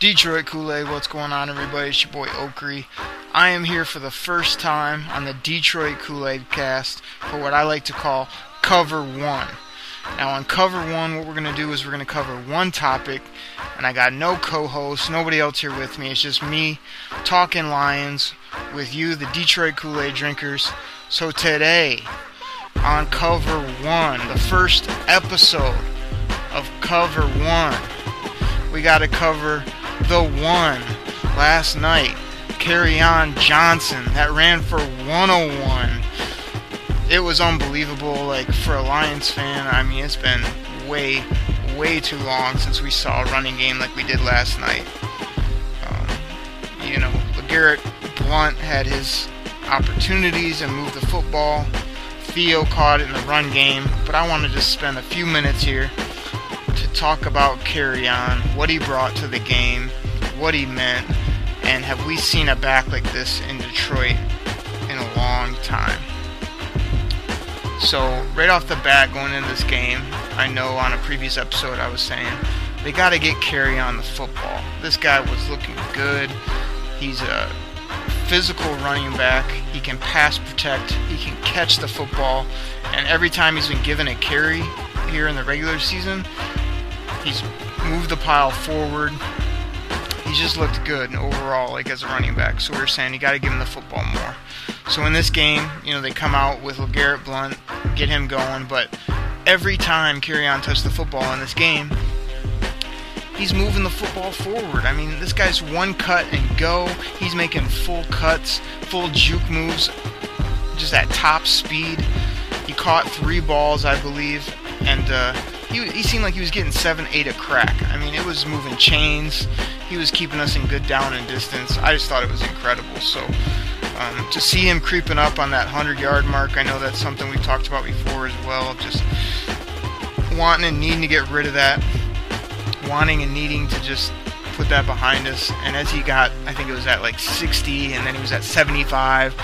Detroit Kool-Aid, what's going on, everybody? It's your boy Okri. I am here for the first time on the Detroit Kool-Aid cast for what I like to call Cover 1. Now, on Cover 1, what we're going to do is we're going to cover one topic, and I got no co-hosts, nobody else here with me. It's just me talking Lions with you, the Detroit Kool-Aid drinkers. So today, on Cover 1, the first episode of Cover 1, we got to cover the one last night, Kerryon Johnson, that ran for 101. It was unbelievable. Like, for a Lions fan, I mean, it's been way, way too long since we saw a running game like we did last night. LeGarrette Blount had his opportunities and moved the football. Theo caught it in the run game, but I want to just spend a few minutes here to talk about Kerryon, what he brought to the game, what he meant, and have we seen a back like this in Detroit in a long time. So right off the bat, going into this game, I know on a previous episode I was saying they got to get Kerryon the football. This guy was looking good. He's a physical running back. He can pass protect. He can catch the football. And every time he's been given a carry here in the regular season, he's moved the pile forward. He's just looked good overall, like, as a running back. So we're saying you got to give him the football more. So in this game, they come out with LeGarrette Blount, get him going. But every time Kerryon touched the football in this game, he's moving the football forward. I mean, this guy's one cut and go. He's making full cuts, full juke moves, just at top speed. He caught 3 balls, I believe, and he seemed like he was getting 7-8 a crack. I mean, it was moving chains. He was keeping us in good down and distance. I just thought it was incredible. So to see him creeping up on that 100-yard mark, I know that's something we've talked about before as well, just wanting and needing to get rid of that, wanting and needing to just put that behind us. And as he got, I think it was at like 60, and then he was at 75,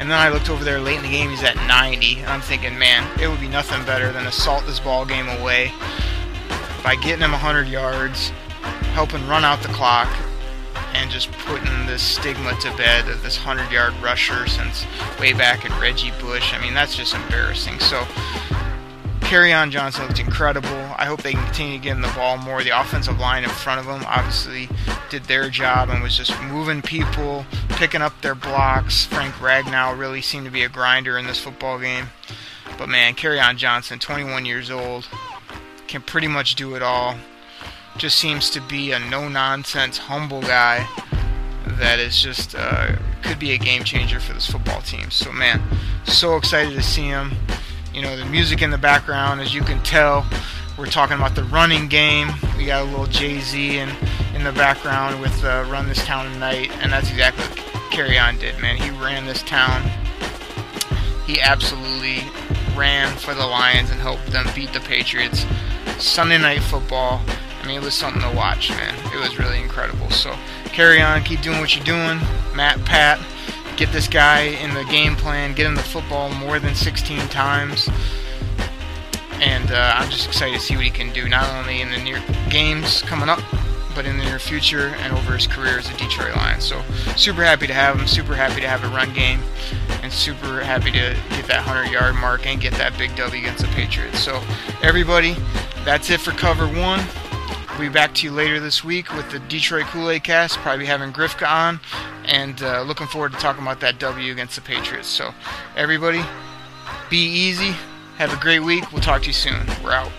and then I looked over there late in the game, he's at 90, and I'm thinking, man, it would be nothing better than to salt this ball game away by getting him 100 yards, helping run out the clock, and just putting this stigma to bed of this 100-yard rusher since way back in Reggie Bush. I mean, that's just embarrassing. So Kerryon Johnson looked incredible. I hope they can continue to get him the ball more. The offensive line in front of him obviously did their job and was just moving people, picking up their blocks. Frank Ragnow really seemed to be a grinder in this football game. But man, Kerryon Johnson, 21 years old, can pretty much do it all. Just seems to be a no-nonsense, humble guy that is just could be a game changer for this football team. So man, so excited to see him. The music in the background, as you can tell, we're talking about the running game. We got a little Jay-Z in the background with Run This Town Tonight, and that's exactly what Kerryon did, man. He ran this town. He absolutely ran for the Lions and helped them beat the Patriots. Sunday Night Football, I mean, it was something to watch, man. It was really incredible. So, Kerryon, keep doing what you're doing. Matt, Pat. Get this guy in the game plan, get him the football more than 16 times, and I'm just excited to see what he can do, not only in the near games coming up, but in the near future and over his career as a Detroit Lion. So super happy to have him, super happy to have a run game, and super happy to get that 100-yard mark and get that big W against the Patriots. So everybody, that's it for Cover 1. We'll be back to you later this week with the Detroit Kool-Aid cast, probably having Grifka on, and looking forward to talking about that W against the Patriots. So everybody, be easy, have a great week, we'll talk to you soon. We're out.